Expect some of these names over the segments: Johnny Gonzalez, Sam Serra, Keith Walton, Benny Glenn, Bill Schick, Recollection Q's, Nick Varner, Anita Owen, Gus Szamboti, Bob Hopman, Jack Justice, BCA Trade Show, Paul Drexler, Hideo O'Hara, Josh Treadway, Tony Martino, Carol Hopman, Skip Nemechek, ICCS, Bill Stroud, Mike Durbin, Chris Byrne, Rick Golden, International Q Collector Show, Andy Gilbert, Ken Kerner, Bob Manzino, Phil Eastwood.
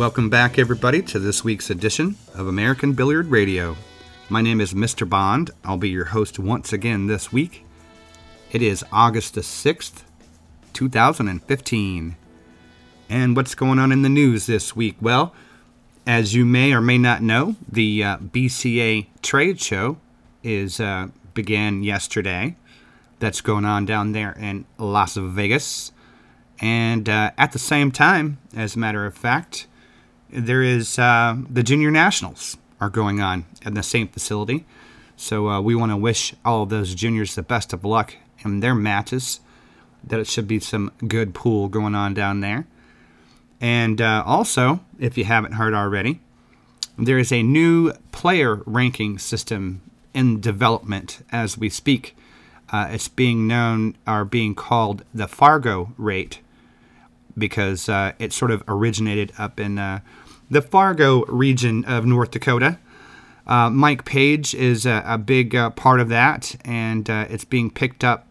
Welcome back, everybody, to this week's edition of American Billiard Radio. My name is Mr. Bond. I'll be your host once again this week. It is August the 6th, 2015. And what's going on in the news this week? Well, as you may or may not know, the BCA Trade Show is began yesterday. That's going on down there in Las Vegas. And at the same time, as a matter of fact, there is the Junior Nationals are going on in the same facility. So we want to wish all of those juniors the best of luck in their matches, that it should be some good pool going on down there. And also, if you haven't heard already, there is a new player ranking system in development as we speak. It's being known, or being called, the Fargo Rate, because it sort of originated up in the Fargo region of North Dakota. Mike Page is a big part of that, and it's being picked up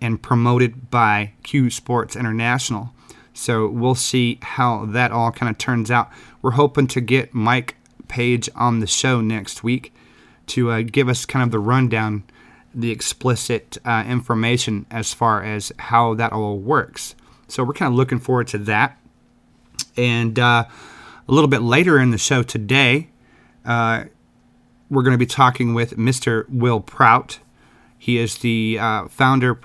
and promoted by Q Sports International. So we'll see how that all kind of turns out. We're hoping to get Mike Page on the show next week to give us kind of the rundown, the explicit information as far as how that all works. So we're kind of looking forward to that. And a little bit later in the show today, we're going to be talking with Mr. Will Prout. He is the the current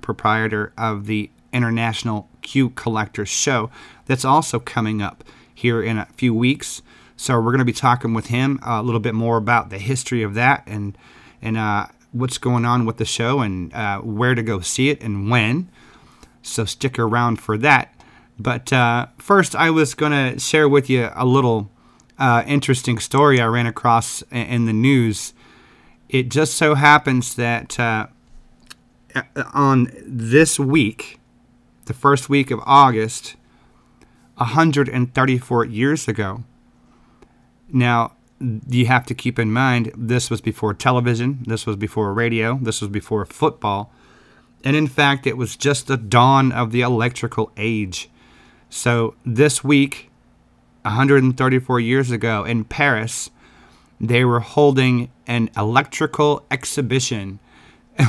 proprietor of the International Q Collector Show. That's also coming up here in a few weeks. So we're going to be talking with him a little bit more about the history of that and what's going on with the show and where to go see it and when. So stick around for that. But first, I was going to share with you a little interesting story I ran across in the news. It just so happens that on this week, the first week of August, 134 years ago, now, you have to keep in mind, this was before television, this was before radio, this was before football, and in fact, it was just the dawn of the electrical age. So this week, 134 years ago, in Paris, they were holding an electrical exhibition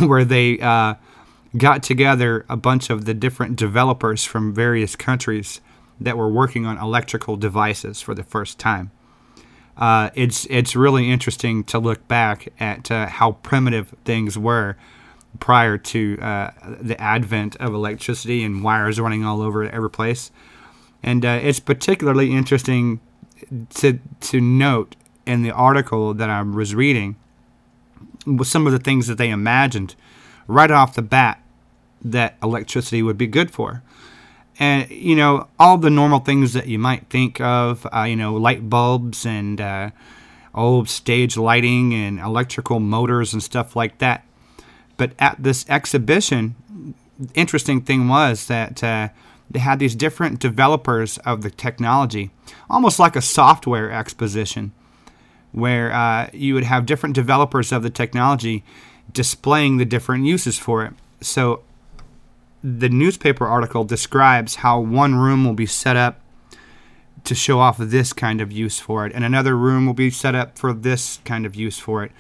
where they got together a bunch of the different developers from various countries that were working on electrical devices for the first time. It's really interesting to look back at how primitive things were prior to the advent of electricity and wires running all over every place. And it's particularly interesting to note in the article that I was reading some of the things that they imagined right off the bat that electricity would be good for. And, you know, all the normal things that you might think of, you know, light bulbs and old stage lighting and electrical motors and stuff like that. But at this exhibition, the interesting thing was that they had these different developers of the technology, almost like a software exposition, where you would have different developers of the technology displaying the different uses for it. So the newspaper article describes how one room will be set up to show off this kind of use for it, and another room will be set up for this kind of use for it.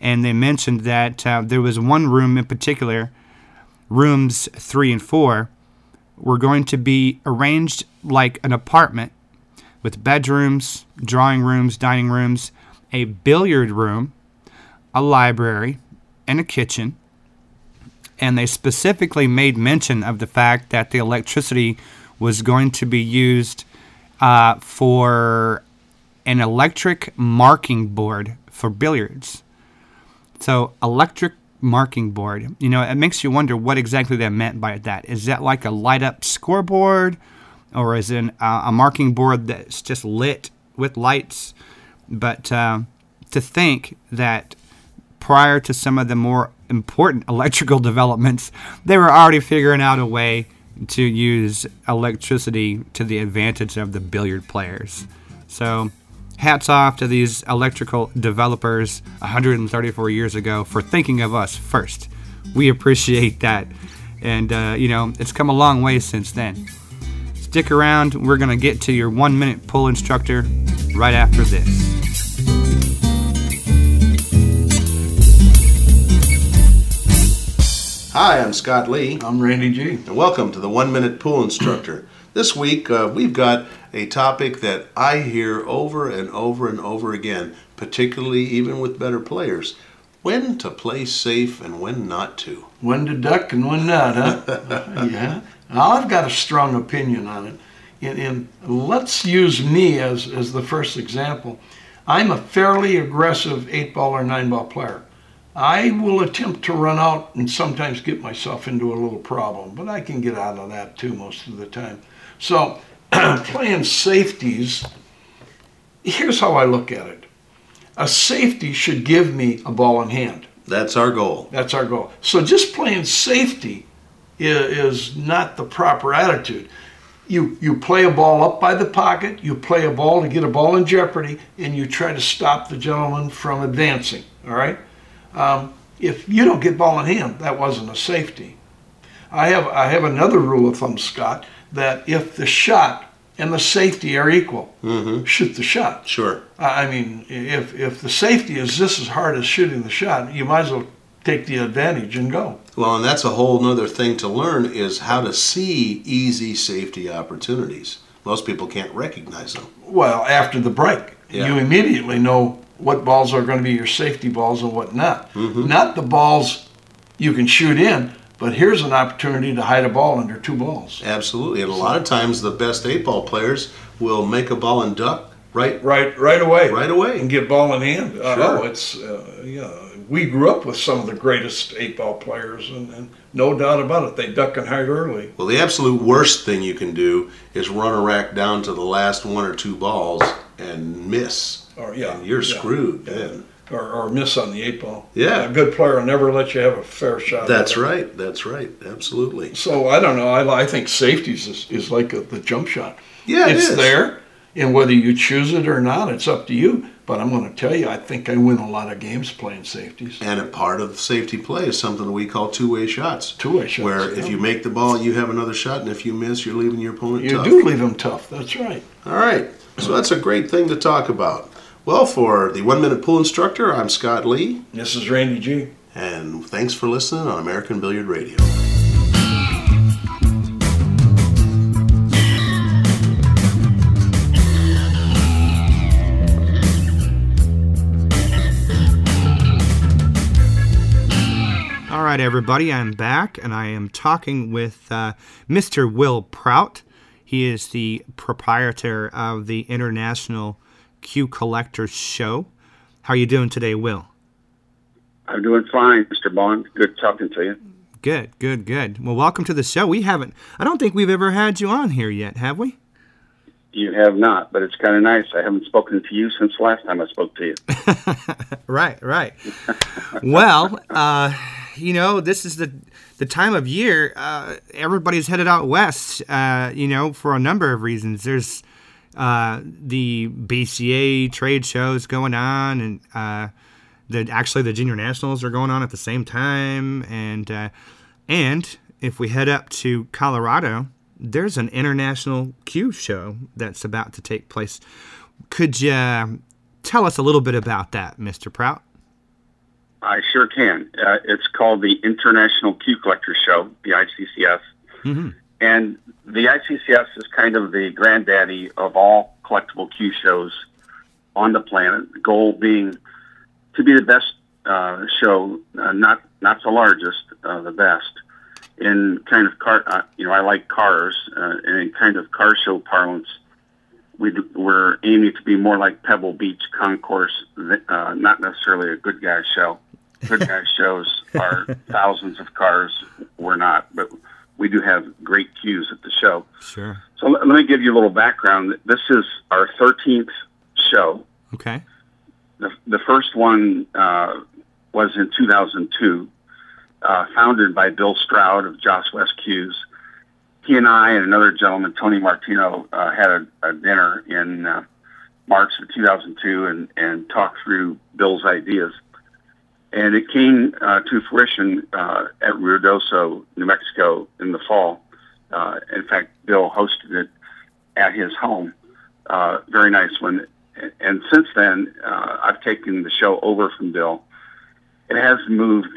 And they mentioned that there was one room in particular, rooms 3 and 4, were going to be arranged like an apartment with bedrooms, drawing rooms, dining rooms, a billiard room, a library, and a kitchen. And they specifically made mention of the fact that the electricity was going to be used for an electric marking board for billiards. So electric marking board, you know, it makes you wonder what exactly they meant by that. Is that like a light-up scoreboard, or is it a marking board that's just lit with lights? But to think that prior to some of the more important electrical developments, they were already figuring out a way to use electricity to the advantage of the billiard players. So hats off to these electrical developers 134 years ago for thinking of us first. We appreciate that. And, you know, it's come a long way since then. Stick around. We're going to get to your 1-minute pull instructor right after this. Hi, I'm Scott Lee. I'm Randy G. And welcome to the 1-Minute Pool Instructor. This week, we've got a topic that I hear over and over and over again, particularly even with better players. When to play safe and when not to. When to duck and when not, huh? Yeah. Now, I've got a strong opinion on it. And let's use me as the first example. I'm a fairly aggressive 8-ball or 9-ball player. I will attempt to run out and sometimes get myself into a little problem, but I can get out of that too most of the time. So playing safeties, here's how I look at it. A safety should give me a ball in hand. That's our goal. That's our goal. So just playing safety is not the proper attitude. You play a ball up by the pocket, you play a ball to get a ball in jeopardy, and you try to stop the gentleman from advancing, all right? If you don't get ball in hand, that wasn't a safety. I have another rule of thumb, Scott, that if the shot and the safety are equal, shoot the shot. Sure. I mean, if the safety is just as hard as shooting the shot, you might as well take the advantage and go. Well, and that's a whole other thing to learn is how to see easy safety opportunities. Most people can't recognize them. Well, after the break, you immediately know what balls are going to be your safety balls and what not. Not the balls you can shoot in, but here's an opportunity to hide a ball under two balls. Absolutely, and a lot of times the best 8-ball players will make a ball and duck right away, and get ball in hand. Sure. We grew up with some of the greatest 8-ball players, and no doubt about it, they duck and hide early. Well, the absolute worst thing you can do is run a rack down to the last one or two balls and miss. And you're screwed then. Or miss on the 8-ball. Yeah. A good player will never let you have a fair shot. That's right. Absolutely. So, I don't know. I think safeties is like the jump shot. Yeah, it is. There, and whether you choose it or not, it's up to you. But I'm going to tell you, I think I win a lot of games playing safeties. And a part of safety play is something that we call two-way shots. Two-way shots. Where if you make the ball, you have another shot, and if you miss, you're leaving your opponent tough. You do leave him tough. That's right. All right. So that's a great thing to talk about. Well, for the 1-Minute Pool Instructor, I'm Scott Lee. This is Randy G. And thanks for listening on American Billiard Radio. All right, everybody, I'm back, and I am talking with Mr. Will Prout. He is the proprietor of the International Q Collector Show. How are you doing today, Will? I'm doing fine, Mr. Bond. Good talking to you. Good. Well, welcome to the show. I don't think we've ever had you on here yet, have we? You have not, but it's kind of nice. I haven't spoken to you since last time I spoke to you. Right. Well, this is the time of year. Everybody's headed out west, for a number of reasons. There's the BCA trade shows going on, and the junior nationals are going on at the same time, and if we head up to Colorado, there's an international Q show that's about to take place. Could you tell us a little bit about that, Mr. Prout? I sure can. It's called the International Q Collector Show, the ICCS. Mm-hmm. And the ICCS is kind of the granddaddy of all collectible Q shows on the planet, the goal being to be the best show, not the largest, the best. In kind of car, I like cars, and in kind of car show parlance, we're aiming to be more like Pebble Beach Concourse, not necessarily a good guy show. Good guy shows are thousands of cars. We're not, but we do have great cues at the show. Sure. So let me give you a little background. This is our 13th show. Okay. The first one was in 2002, founded by Bill Stroud of Joss West Qs. He and I and another gentleman, Tony Martino, had a dinner in March of 2002 and talked through Bill's ideas. And it came to fruition at Ruidoso, New Mexico in the fall. In fact, Bill hosted it at his home. Very nice one. And since then, I've taken the show over from Bill. It has moved.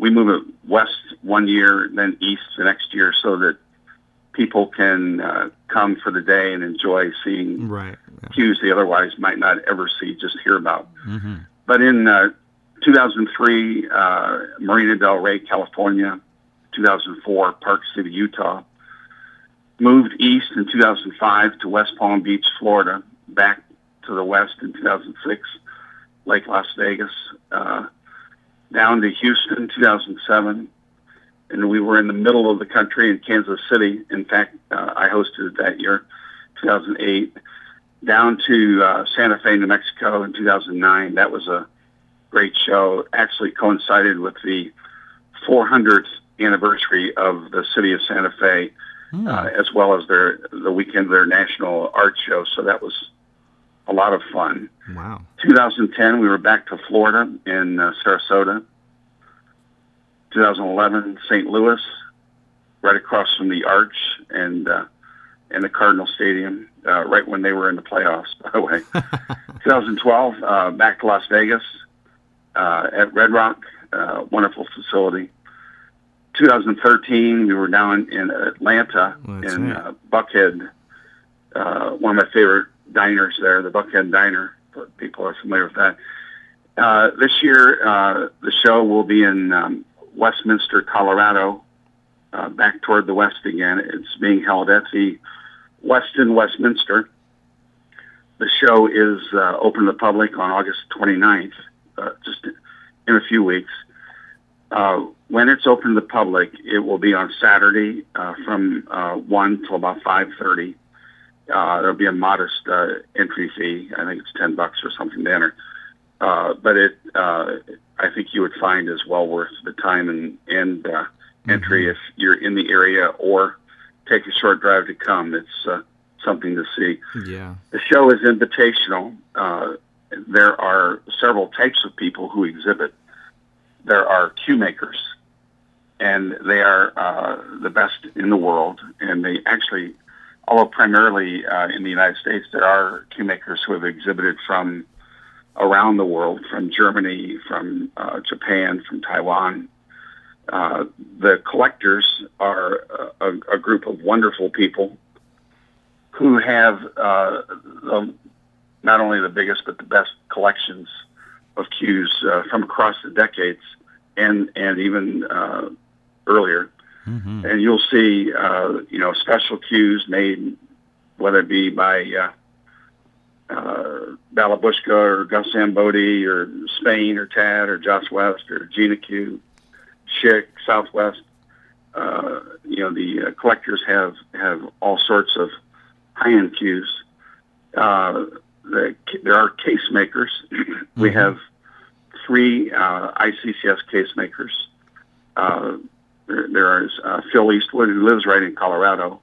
We move it west one year, then east the next year, so that people can come for the day and enjoy seeing cues they otherwise might not ever see, just hear about. Mm-hmm. But in 2003, Marina del Rey, California. 2004, Park City, Utah. Moved east in 2005 to West Palm Beach, Florida. Back to the west in 2006, Lake Las Vegas. Down to Houston, 2007. And we were in the middle of the country in Kansas City. In fact, I hosted it that year, 2008. Down to Santa Fe, New Mexico in 2009. That was a great show. Actually coincided with the 400th anniversary of the city of Santa Fe, as well as the weekend of their national art show. So that was a lot of fun. Wow. 2010, we were back to Florida in Sarasota. 2011, St. Louis, right across from the Arch and the Cardinal Stadium, right when they were in the playoffs, by the way. 2012, back to Las Vegas at Red Rock, wonderful facility. 2013, we were down in Atlanta Buckhead, one of my favorite diners there, the Buckhead Diner. People are familiar with that. This year, the show will be in Westminster, Colorado, back toward the west again. It's being held at the Westin Westminster. The show is open to the public on August 29th, just in a few weeks. When it's open to the public, it will be on Saturday from 1 till about 5:30. There'll be a modest entry fee. I think it's $10 or something to enter. But it, I think you would find is well worth the time and entry if you're in the area or take a short drive to come. It's something to see. Yeah. The show is invitational. There are several types of people who exhibit. There are cue makers, and they are the best in the world. And they actually, although primarily in the United States, there are cue makers who have exhibited from around the world, from Germany, from Japan, from Taiwan. The collectors are a group of wonderful people who have not only the biggest but the best collections of cues from across the decades and even earlier. Mm-hmm. And you'll see, you know, special cues made, whether it be by Balabushka or Gus Szamboti or Spain or Tad or Joss West or Gina Q, Schick, Southwest. You know, the collectors have all sorts of high-end cues. There are case makers. We have three ICCS case makers. There is Phil Eastwood, who lives right in Colorado.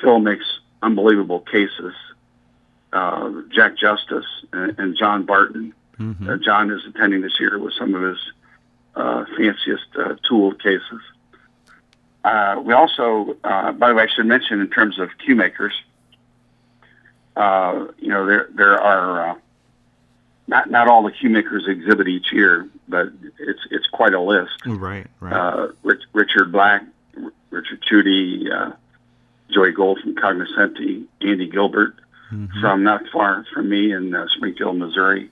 Phil makes unbelievable cases. Jack Justice and John Barton. Mm-hmm. John is attending this year with some of his fanciest tool cases. We also, by the way, I should mention in terms of cue makers, you know, there are not all the cue makers exhibit each year, but it's quite a list. Right. Richard Black, Richard Chudy, Joey Gold from Cognoscenti, Andy Gilbert from not far from me in Springfield, Missouri,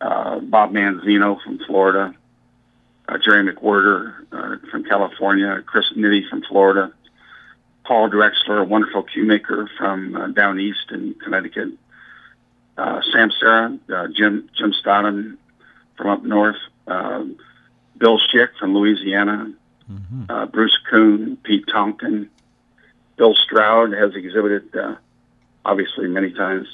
Bob Manzino from Florida, Jerry McWhorter from California, Chris Nitti from Florida, Paul Drexler, a wonderful cue maker from down east in Connecticut. Sam Serra, Jim Stodden from up north. Bill Schick from Louisiana. Bruce Kuhn, Pete Tonkin. Bill Stroud has exhibited, obviously, many times.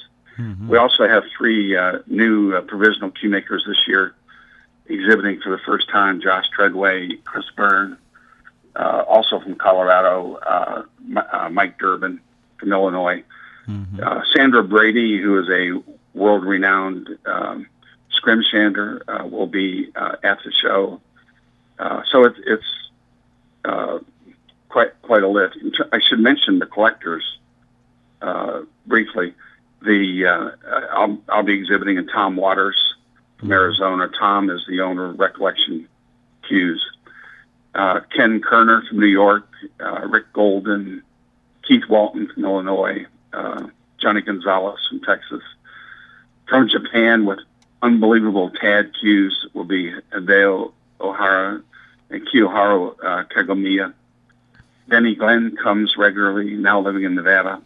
We also have three new provisional cue makers this year exhibiting for the first time: Josh Treadway, Chris Byrne, also from Colorado, Mike Durbin from Illinois, Sandra Brady, who is a world-renowned scrimshander, will be at the show. So it's quite a lift. I should mention the collectors briefly, I'll be exhibiting in Tom Waters from Arizona. Tom is the owner of Recollection Q's. Ken Kerner from New York, Rick Golden, Keith Walton from Illinois, Johnny Gonzalez from Texas. From Japan, with unbelievable Tad Q's, will be Hideo O'Hara and Kiyoharu Kagamiya. Benny Glenn comes regularly, now living in Nevada,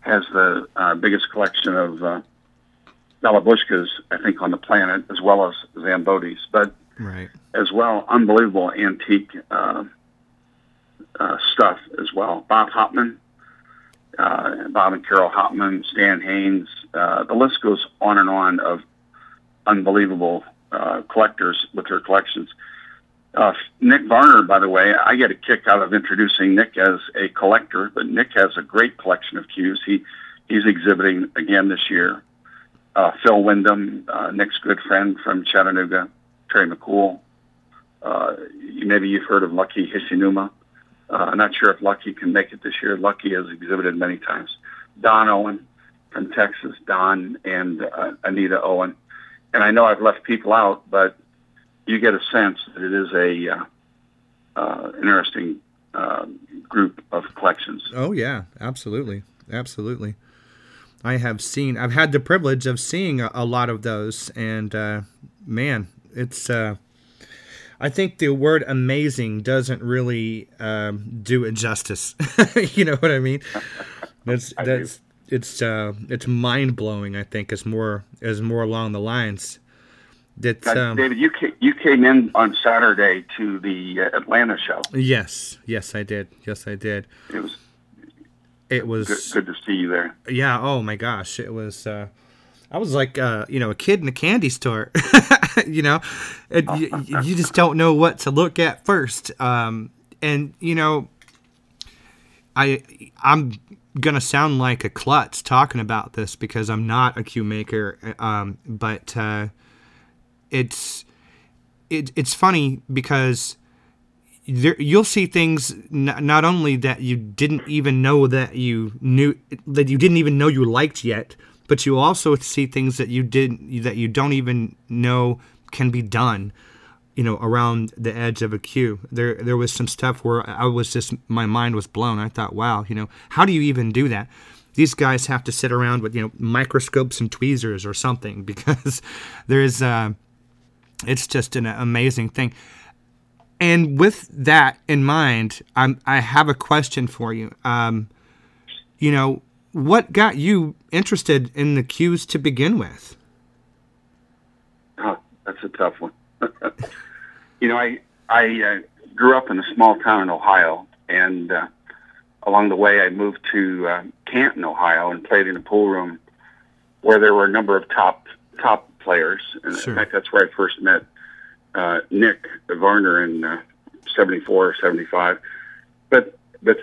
has the biggest collection of Balabushkas, I think, on the planet, as well as Szambotis. But right. As well, unbelievable antique stuff as well. Bob Hopman, Bob and Carol Hopman, Stan Haynes, the list goes on and on of unbelievable collectors with their collections. Nick Varner, by the way, I get a kick out of introducing Nick as a collector, but Nick has a great collection of cues. He's exhibiting again this year. Phil Wyndham, Nick's good friend from Chattanooga, Terry McCool. Maybe you've heard of Lucky Hishinuma. I'm not sure if Lucky can make it this year. Lucky has exhibited many times. Don Owen from Texas, Don and Anita Owen. And I know I've left people out, but you get a sense that it is a interesting group of collections. Oh, yeah, absolutely. Absolutely. I've had the privilege of seeing a lot of those. And, man, it's, I think the word amazing doesn't really do it justice. You know what I mean? It's mind-blowing, I think, is more along the lines. David, you came in on Saturday to the Atlanta show. Yes, I did. It was good to see you there. Yeah. Oh my gosh, it was. I was like, a kid in a candy store. You just don't know what to look at first. I'm gonna sound like a klutz talking about this because I'm not a cue maker, but. It's funny because you'll see things not only that you didn't even know you liked yet, but you also see things that you don't even know can be done, around the edge of a queue. There was some stuff where my mind was blown. I thought, wow, how do you even do that? These guys have to sit around with microscopes and tweezers or something because there's it's just an amazing thing. And with that in mind, I have a question for you. What got you interested in the cues to begin with? Oh, that's a tough one. I grew up in a small town in Ohio, and along the way I moved to Canton, Ohio, and played in a pool room where there were a number of top players, and sure. In fact, that's where I first met Nick Varner in '74 or '75. But the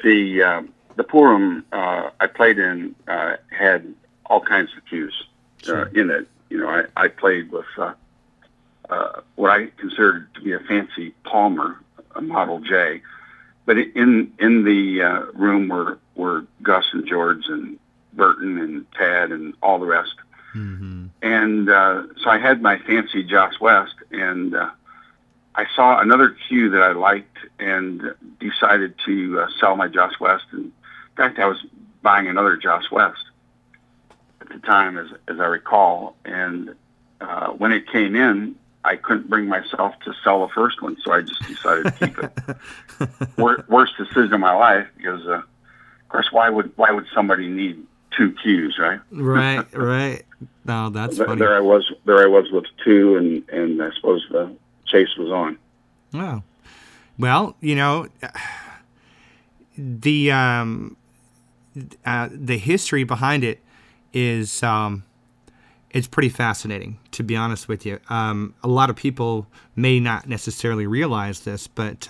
pool room I played in had all kinds of cues sure. in it. I played with what I considered to be a fancy Palmer, a Model J. But in the room were Gus and George and Burton and Tad and all the rest. Mm-hmm. And so I had my fancy Joss West, and I saw another cue that I liked and decided to sell my Joss West. And in fact, I was buying another Joss West at the time, as I recall. And when it came in, I couldn't bring myself to sell the first one, so I just decided to keep it. Worst decision of my life, because, of course, why would somebody need two cues, right? Right. No, that's funny. There I was with two, and I suppose the chase was on. Wow. Well, the history behind it is. It's pretty fascinating, to be honest with you. A lot of people may not necessarily realize this, but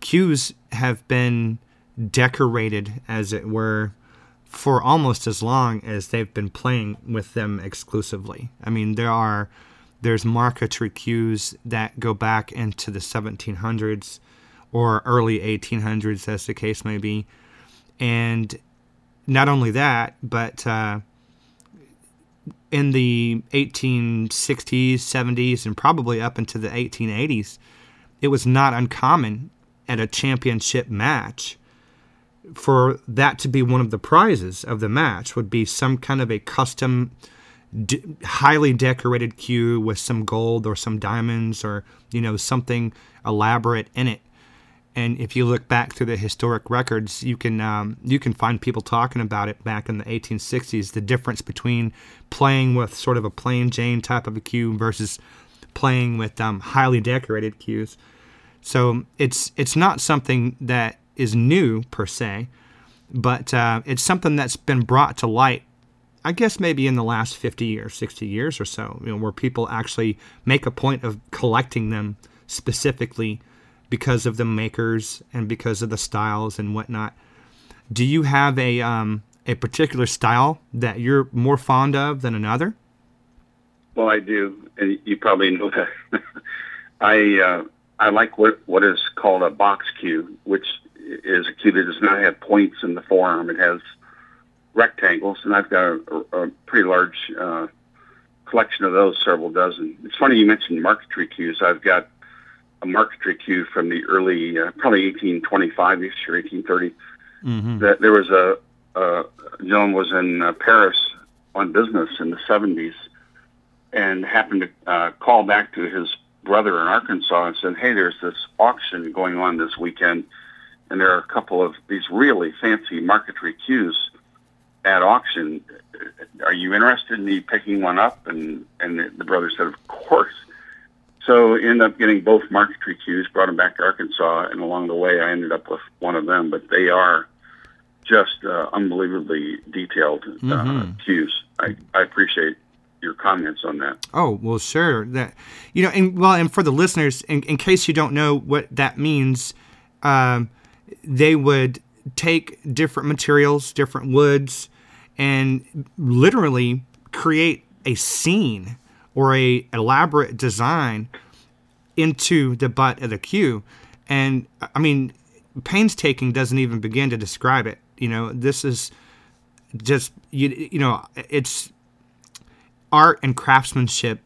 cues have been decorated, as it were, for almost as long as they've been playing with them exclusively. I mean, there's marquetry cues that go back into the 1700s or early 1800s, as the case may be, and Not only that, but in the 1860s, 70s, and probably up into the 1880s, it was not uncommon at a championship match for that to be one of the prizes of the match, would be some kind of a custom, highly decorated cue with some gold or some diamonds or, you know, something elaborate in it. And if you look back through the historic records, you can find people talking about it back in the 1860s, the difference between playing with sort of a plain Jane type of a cue versus playing with highly decorated cues. So it's not something that is new per se, but it's something that's been brought to light, I guess maybe in the last 50 or 60 years or so, you know, where people actually make a point of collecting them specifically because of the makers and because of the styles and whatnot. Do you have a particular style that you're more fond of than another? Well, I do, and you probably know that. I like what is called a box cue, which is a cue that does not have points in the forearm. It has rectangles, and I've got a pretty large collection of those, several dozen. It's funny you mentioned marquetry cues. I've got a marquetry cue from the early, probably 1825, ish or 1830. Mm-hmm. That there was a gentleman was in Paris on business in the 70s, and happened to call back to his brother in Arkansas and said, "Hey, there's this auction going on this weekend, and there are a couple of these really fancy marquetry cues at auction. Are you interested in me picking one up?" And the brother said, "Of course." So ended up getting both marquetry cues, brought them back to Arkansas, and along the way I ended up with one of them. But they are just unbelievably detailed cues. I appreciate your comments on that. Oh, well, sure. That, you know, and well, and for the listeners, in case you don't know what that means, they would take different materials, different woods, and literally create a scene or a elaborate design into the butt of the cue. And I mean, painstaking doesn't even begin to describe it. You know, this is just, you know, it's art and craftsmanship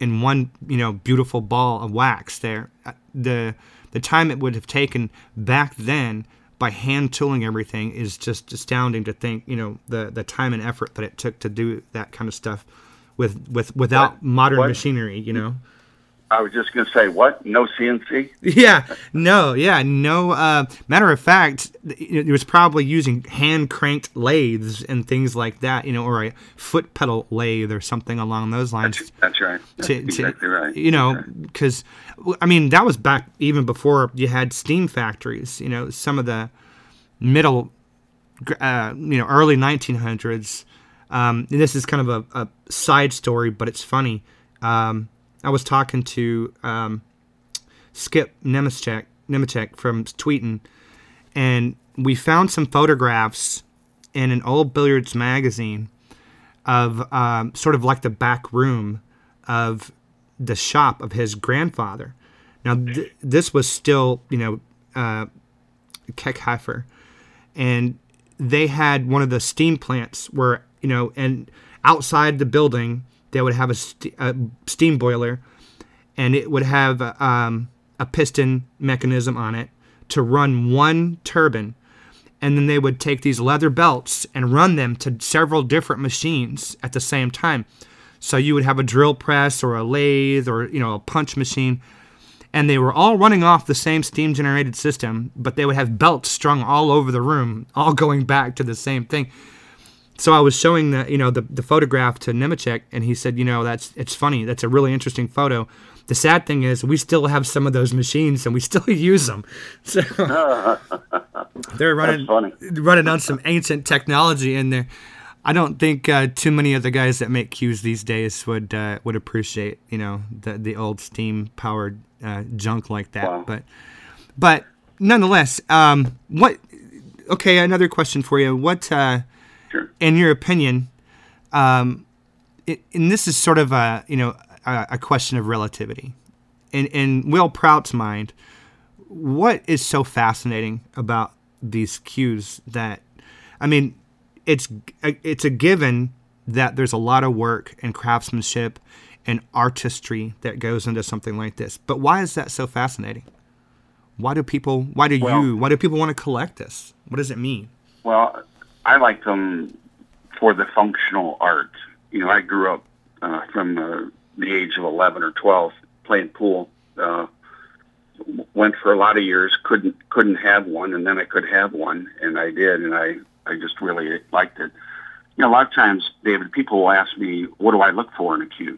in one, you know, beautiful ball of wax there. The time it would have taken back then by hand tooling everything is just astounding to think, you know, the time and effort that it took to do that kind of stuff without modern machinery, you know. I was just going to say, what? No CNC? No. Matter of fact, it was probably using hand-cranked lathes and things like that, you know, or a foot pedal lathe or something along those lines. That's right. That's exactly right. You know, because, I mean, that was back even before you had steam factories. You know, some of the middle, early 1900s. And this is kind of a side story, but it's funny. I was talking to Skip Nemechek from Tweetin', and we found some photographs in an old billiards magazine of sort of like the back room of the shop of his grandfather. Now, this was still, you know, Keckheifer, and they had one of the steam plants where, you know, and outside the building, they would have a steam boiler, and it would have a piston mechanism on it to run one turbine. And then they would take these leather belts and run them to several different machines at the same time. So you would have a drill press or a lathe or, you know, a punch machine. And they were all running off the same steam-generated system, but they would have belts strung all over the room, all going back to the same thing. So I was showing the photograph to Nemechek, and he said, you know, it's funny. That's a really interesting photo. The sad thing is we still have some of those machines, and we still use them. So they're running on some ancient technology in there. I don't think too many of the guys that make cues these days would appreciate, you know, the old steam powered junk like that. Wow. But nonetheless, another question for you. What? Sure. In your opinion, and this is sort of a question of relativity. In Will Prout's mind, what is so fascinating about these cues that, I mean, it's a given that there's a lot of work and craftsmanship and artistry that goes into something like this. But why is that so fascinating? Why do people want to collect this? What does it mean? Well, I like them for the functional art. You know, I grew up from the age of 11 or 12 playing pool. Went for a lot of years, couldn't have one, and then I could have one, and I did, and I just really liked it. You know, a lot of times, David, people will ask me, what do I look for in a cue?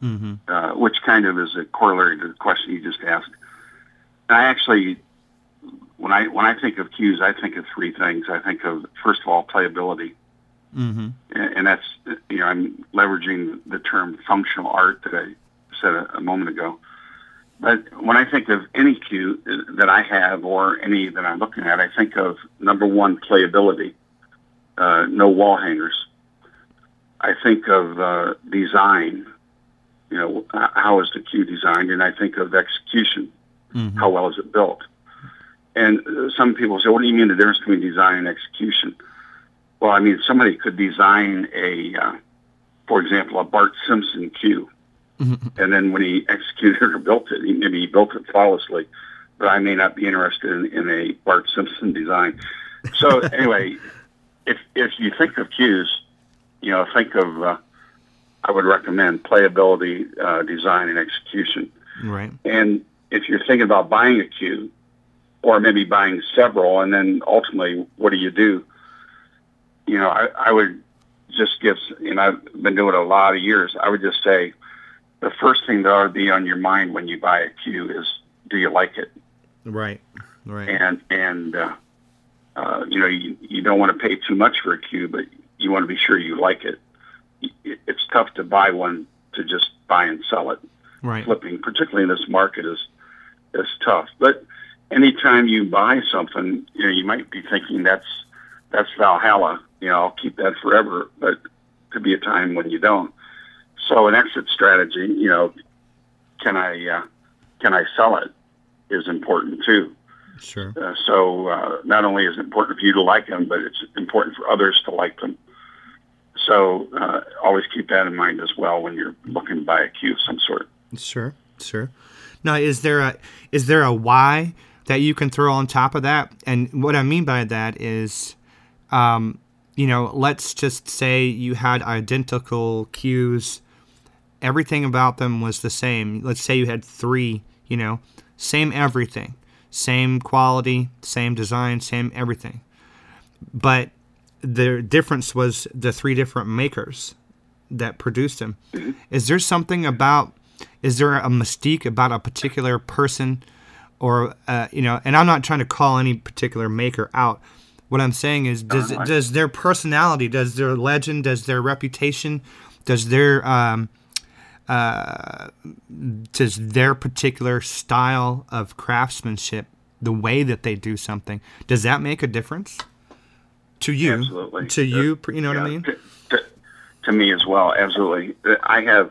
Mm-hmm. Which kind of is a corollary to the question you just asked. And I actually, when I think of cues, I think of three things. I think of, first of all, playability. Mm-hmm. And that's, you know, I'm leveraging the term functional art that I said a moment ago. But when I think of any cue that I have or any that I'm looking at, I think of, number one, playability, no wall hangers. I think of design, you know, how is the cue designed? And I think of execution, mm-hmm. how well is it built? And some people say, what do you mean the difference between design and execution? Well, I mean, somebody could design a, for example, a Bart Simpson cue. And then when he executed or built it, maybe he built it flawlessly, but I may not be interested in a Bart Simpson design. So anyway, if you think of cues, you know, think of, I would recommend playability, design, and execution. Right. And if you're thinking about buying a cue, or maybe buying several, and then ultimately, what do? You know, I would just give, and I've been doing it a lot of years, I would just say, the first thing that ought to be on your mind when you buy a cue is, do you like it? Right, right. And you know, you don't want to pay too much for a cue, but you want to be sure you like it. It's tough to buy one to just buy and sell it. Right. Flipping, particularly in this market, is tough. But anytime you buy something, you know, you might be thinking that's Valhalla. You know, I'll keep that forever. But it could be a time when you don't. So an exit strategy, you know, can I sell it, is important too. Sure. So not only is it important for you to like them, but it's important for others to like them. So always keep that in mind as well when you're looking to buy a cue of some sort. Sure, sure. Now, is there a why that you can throw on top of that? And what I mean by that is, you know, let's just say you had identical cues. Everything about them was the same. Let's say you had three, you know, same everything, same quality, same design, same everything. But the difference was the three different makers that produced them. Is there a mystique about a particular person or, you know, and I'm not trying to call any particular maker out. What I'm saying is, does their personality, does their legend, does their reputation, does their particular style of craftsmanship, the way that they do something, does that make a difference to you? Absolutely. To you, you know what I mean? To me as well, absolutely. I have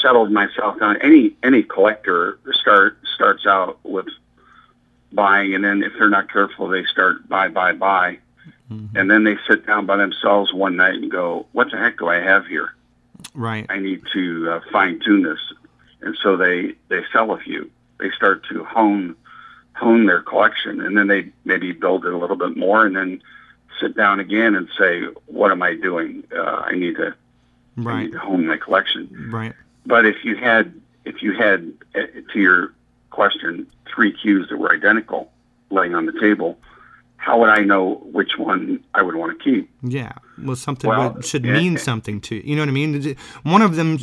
settled myself down. Any collector starts out with buying, and then if they're not careful, they start buy. Mm-hmm. And then they sit down by themselves one night and go, what the heck do I have here? Right. I need to fine-tune this. And so they sell a few. They start to hone their collection, and then they maybe build it a little bit more, and then sit down again and say, what am I doing? I need to hone my collection. Right. But if you had to your question, three cues that were identical laying on the table, how would I know which one I would want to keep? Yeah, well, something should mean something to you. You know what I mean? One of them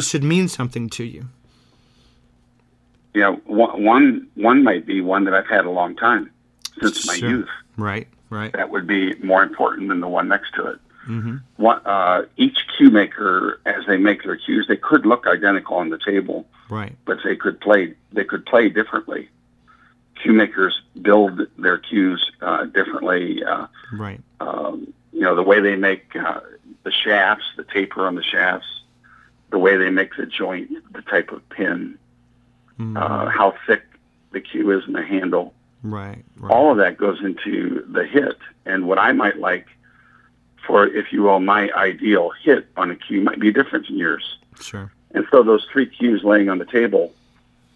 should mean something to you. Yeah, one might be one that I've had a long time, since my youth. Right. That would be more important than the one next to it. Mm-hmm. Each cue maker, as they make their cues, they could look identical on the table, right? But they could play differently. Cue makers build their cues differently, right? You know, the way they make the shafts, the taper on the shafts, the way they make the joint, the type of pin, how thick the cue is in the handle, right? All of that goes into the hit, and what I might like for, if you will, my ideal hit on a cue might be different than yours. Sure. And so those three cues laying on the table,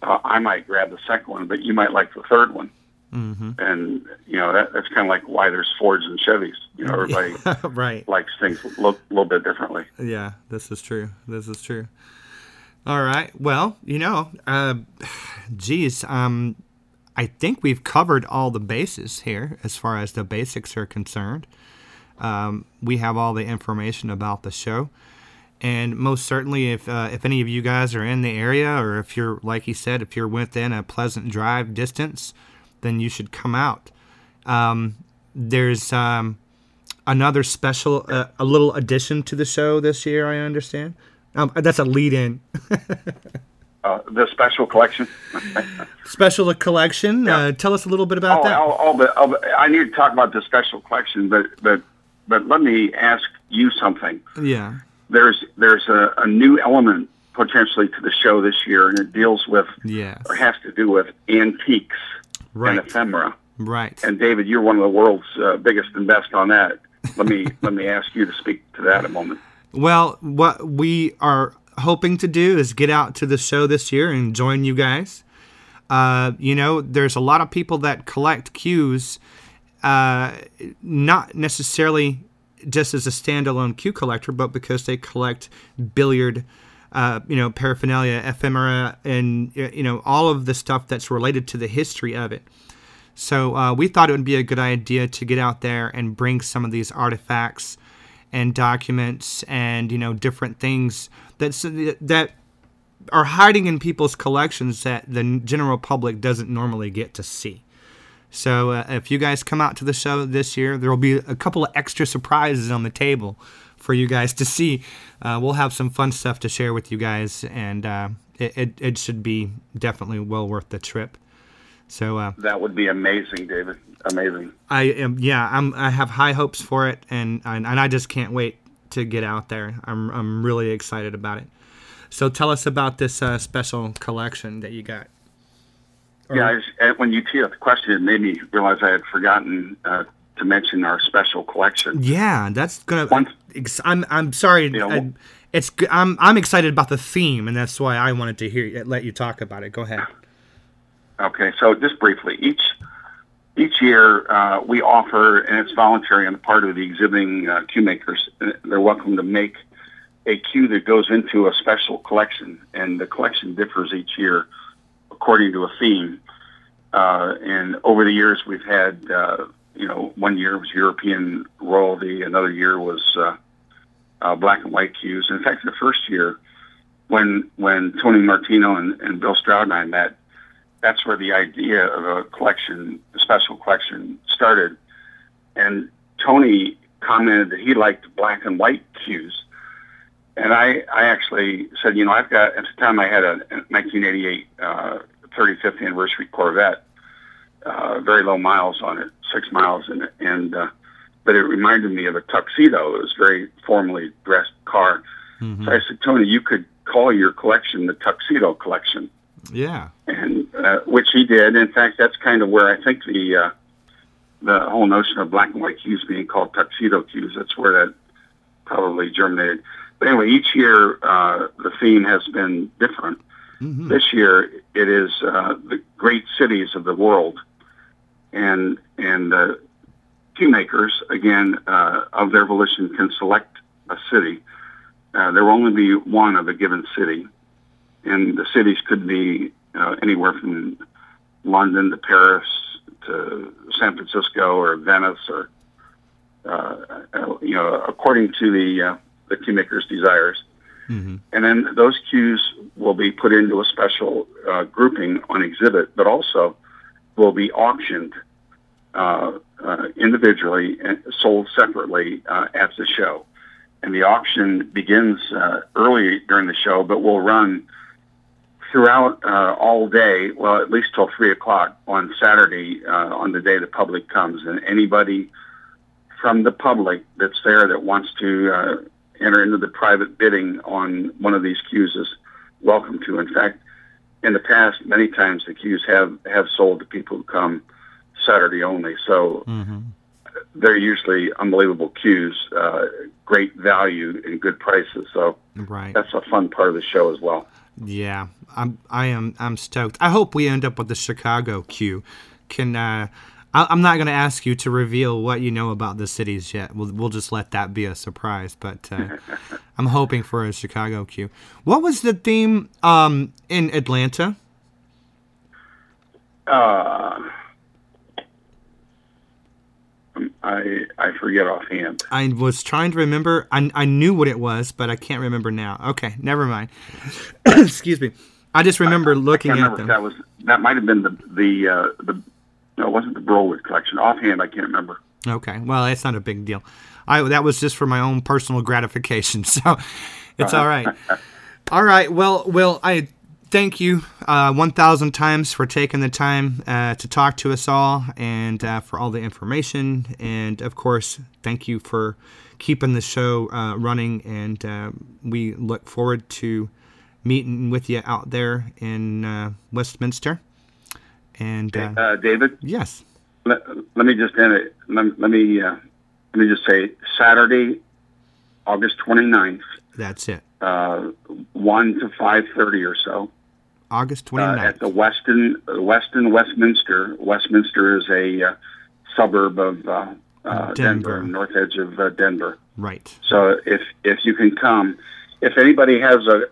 I might grab the second one, but you might like the third one. Mm-hmm. And, you know, that's kind of like why there's Fords and Chevys. You know, everybody right. likes things a little bit differently. Yeah, this is true. This is true. All right. Well, you know, geez, I think we've covered all the bases here as far as the basics are concerned. We have all the information about the show. And most certainly, if any of you guys are in the area, or if you're, like he said, if you're within a pleasant drive distance, then you should come out. There's another special, a little addition to the show this year, I understand. That's a lead-in. The special collection. Special collection. Yeah. Tell us a little bit about that. I need to talk about the special collection, but let me ask you something. Yeah. There's a new element potentially to the show this year, and it deals with or has to do with antiques and ephemera. Right. And David, you're one of the world's biggest and best on that. Let me ask you to speak to that a moment. Well, what we are hoping to do is get out to the show this year and join you guys. You know, there's a lot of people that collect cues, not necessarily just as a standalone cue collector, but because they collect billiard, you know, paraphernalia, ephemera, and, you know, all of the stuff that's related to the history of it. So we thought it would be a good idea to get out there and bring some of these artifacts and documents and, you know, different things that are hiding in people's collections that the general public doesn't normally get to see. So if you guys come out to the show this year, there will be a couple of extra surprises on the table for you guys to see. We'll have some fun stuff to share with you guys, and it should be definitely well worth the trip. So that would be amazing, David. Amazing. I have high hopes for it, and I just can't wait to get out there. I'm really excited about it. So tell us about this special collection that you got. When you teed up the question, it made me realize I had forgotten to mention our special collection. Yeah, that's gonna. I'm sorry. You know, I'm excited about the theme, and that's why I wanted to let you talk about it. Go ahead. Okay, so just briefly, each year we offer, and it's voluntary on the part of the exhibiting cue makers. They're welcome to make a cue that goes into a special collection, and the collection differs each year according to a theme. And over the years, we've had, you know, one year was European royalty, another year was black and white cues. And in fact, the first year, when Tony Martino and Bill Stroud and I met, that's where the idea of a special collection started. And Tony commented that he liked black and white cues. And I actually said, you know, I've got, at the time I had a 1988 35th anniversary Corvette, very low miles on it, 6 miles in it. And but it reminded me of a tuxedo. It was a very formally dressed car. Mm-hmm. So I said, Tony, you could call your collection the Tuxedo Collection. Yeah, and which he did. In fact, that's kind of where I think the whole notion of black and white cues being called tuxedo cues. That's where that probably germinated. But anyway, each year the theme has been different. Mm-hmm. This year it is the great cities of the world, and cue makers again of their volition can select a city. There will only be one of a given city. And the cities could be anywhere from London to Paris to San Francisco or Venice, or you know, according to the cue maker's desires. Mm-hmm. And then those cues will be put into a special grouping on exhibit, but also will be auctioned individually and sold separately at the show. And the auction begins early during the show, but will run throughout all day, well, at least till 3 o'clock on Saturday, on the day the public comes. And anybody from the public that's there that wants to enter into the private bidding on one of these cues is welcome to. In fact, in the past, many times the cues have sold to people who come Saturday only. So mm-hmm. they're usually unbelievable cues, great value and good prices. So right. That's a fun part of the show as well. Yeah, I'm stoked. I hope we end up with the Chicago Q. I'm not going to ask you to reveal what you know about the cities yet. We'll just let that be a surprise. But I'm hoping for a Chicago Q. What was the theme in Atlanta? I forget offhand. I was trying to remember. I knew what it was, but I can't remember now. Okay, never mind. Excuse me. I just remember looking at them. That might have been no, it wasn't the Burlwood collection. Offhand, I can't remember. Okay, well, that's not a big deal. That was just for my own personal gratification, so it's all right. All right, well, Will, I thank you 1,000 times for taking the time to talk to us all and for all the information. And, of course, thank you for keeping the show running. And we look forward to meeting with you out there in Westminster. And David? Yes. Let me just end it. Let me just say Saturday, August 29th. That's it. 1 to 5:30 or so. August 29th. At the Westin Westminster. Westminster is a suburb of Denver, north edge of Denver. Right. So if you can come, if anybody has a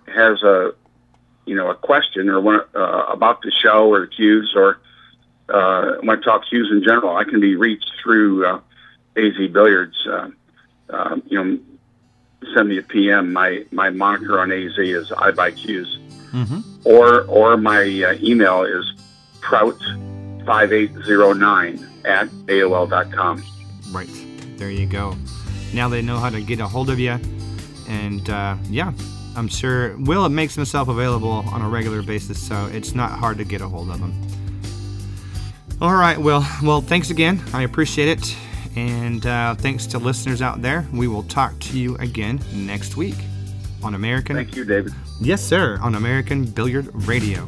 a question or about the show or the cues or want to talk cues in general, I can be reached through AZ Billiards. Send me a PM. My moniker on AZ is I Buy Cues, or my email is prout5809@aol.com. Right there, you go. Now they know how to get a hold of you, and yeah. I'm sure Will makes himself available on a regular basis, so it's not hard to get a hold of him. All right, Will. Well, thanks again. I appreciate it. And thanks to listeners out there. We will talk to you again next week on American... Thank you, David. Yes, sir. On American Billiard Radio.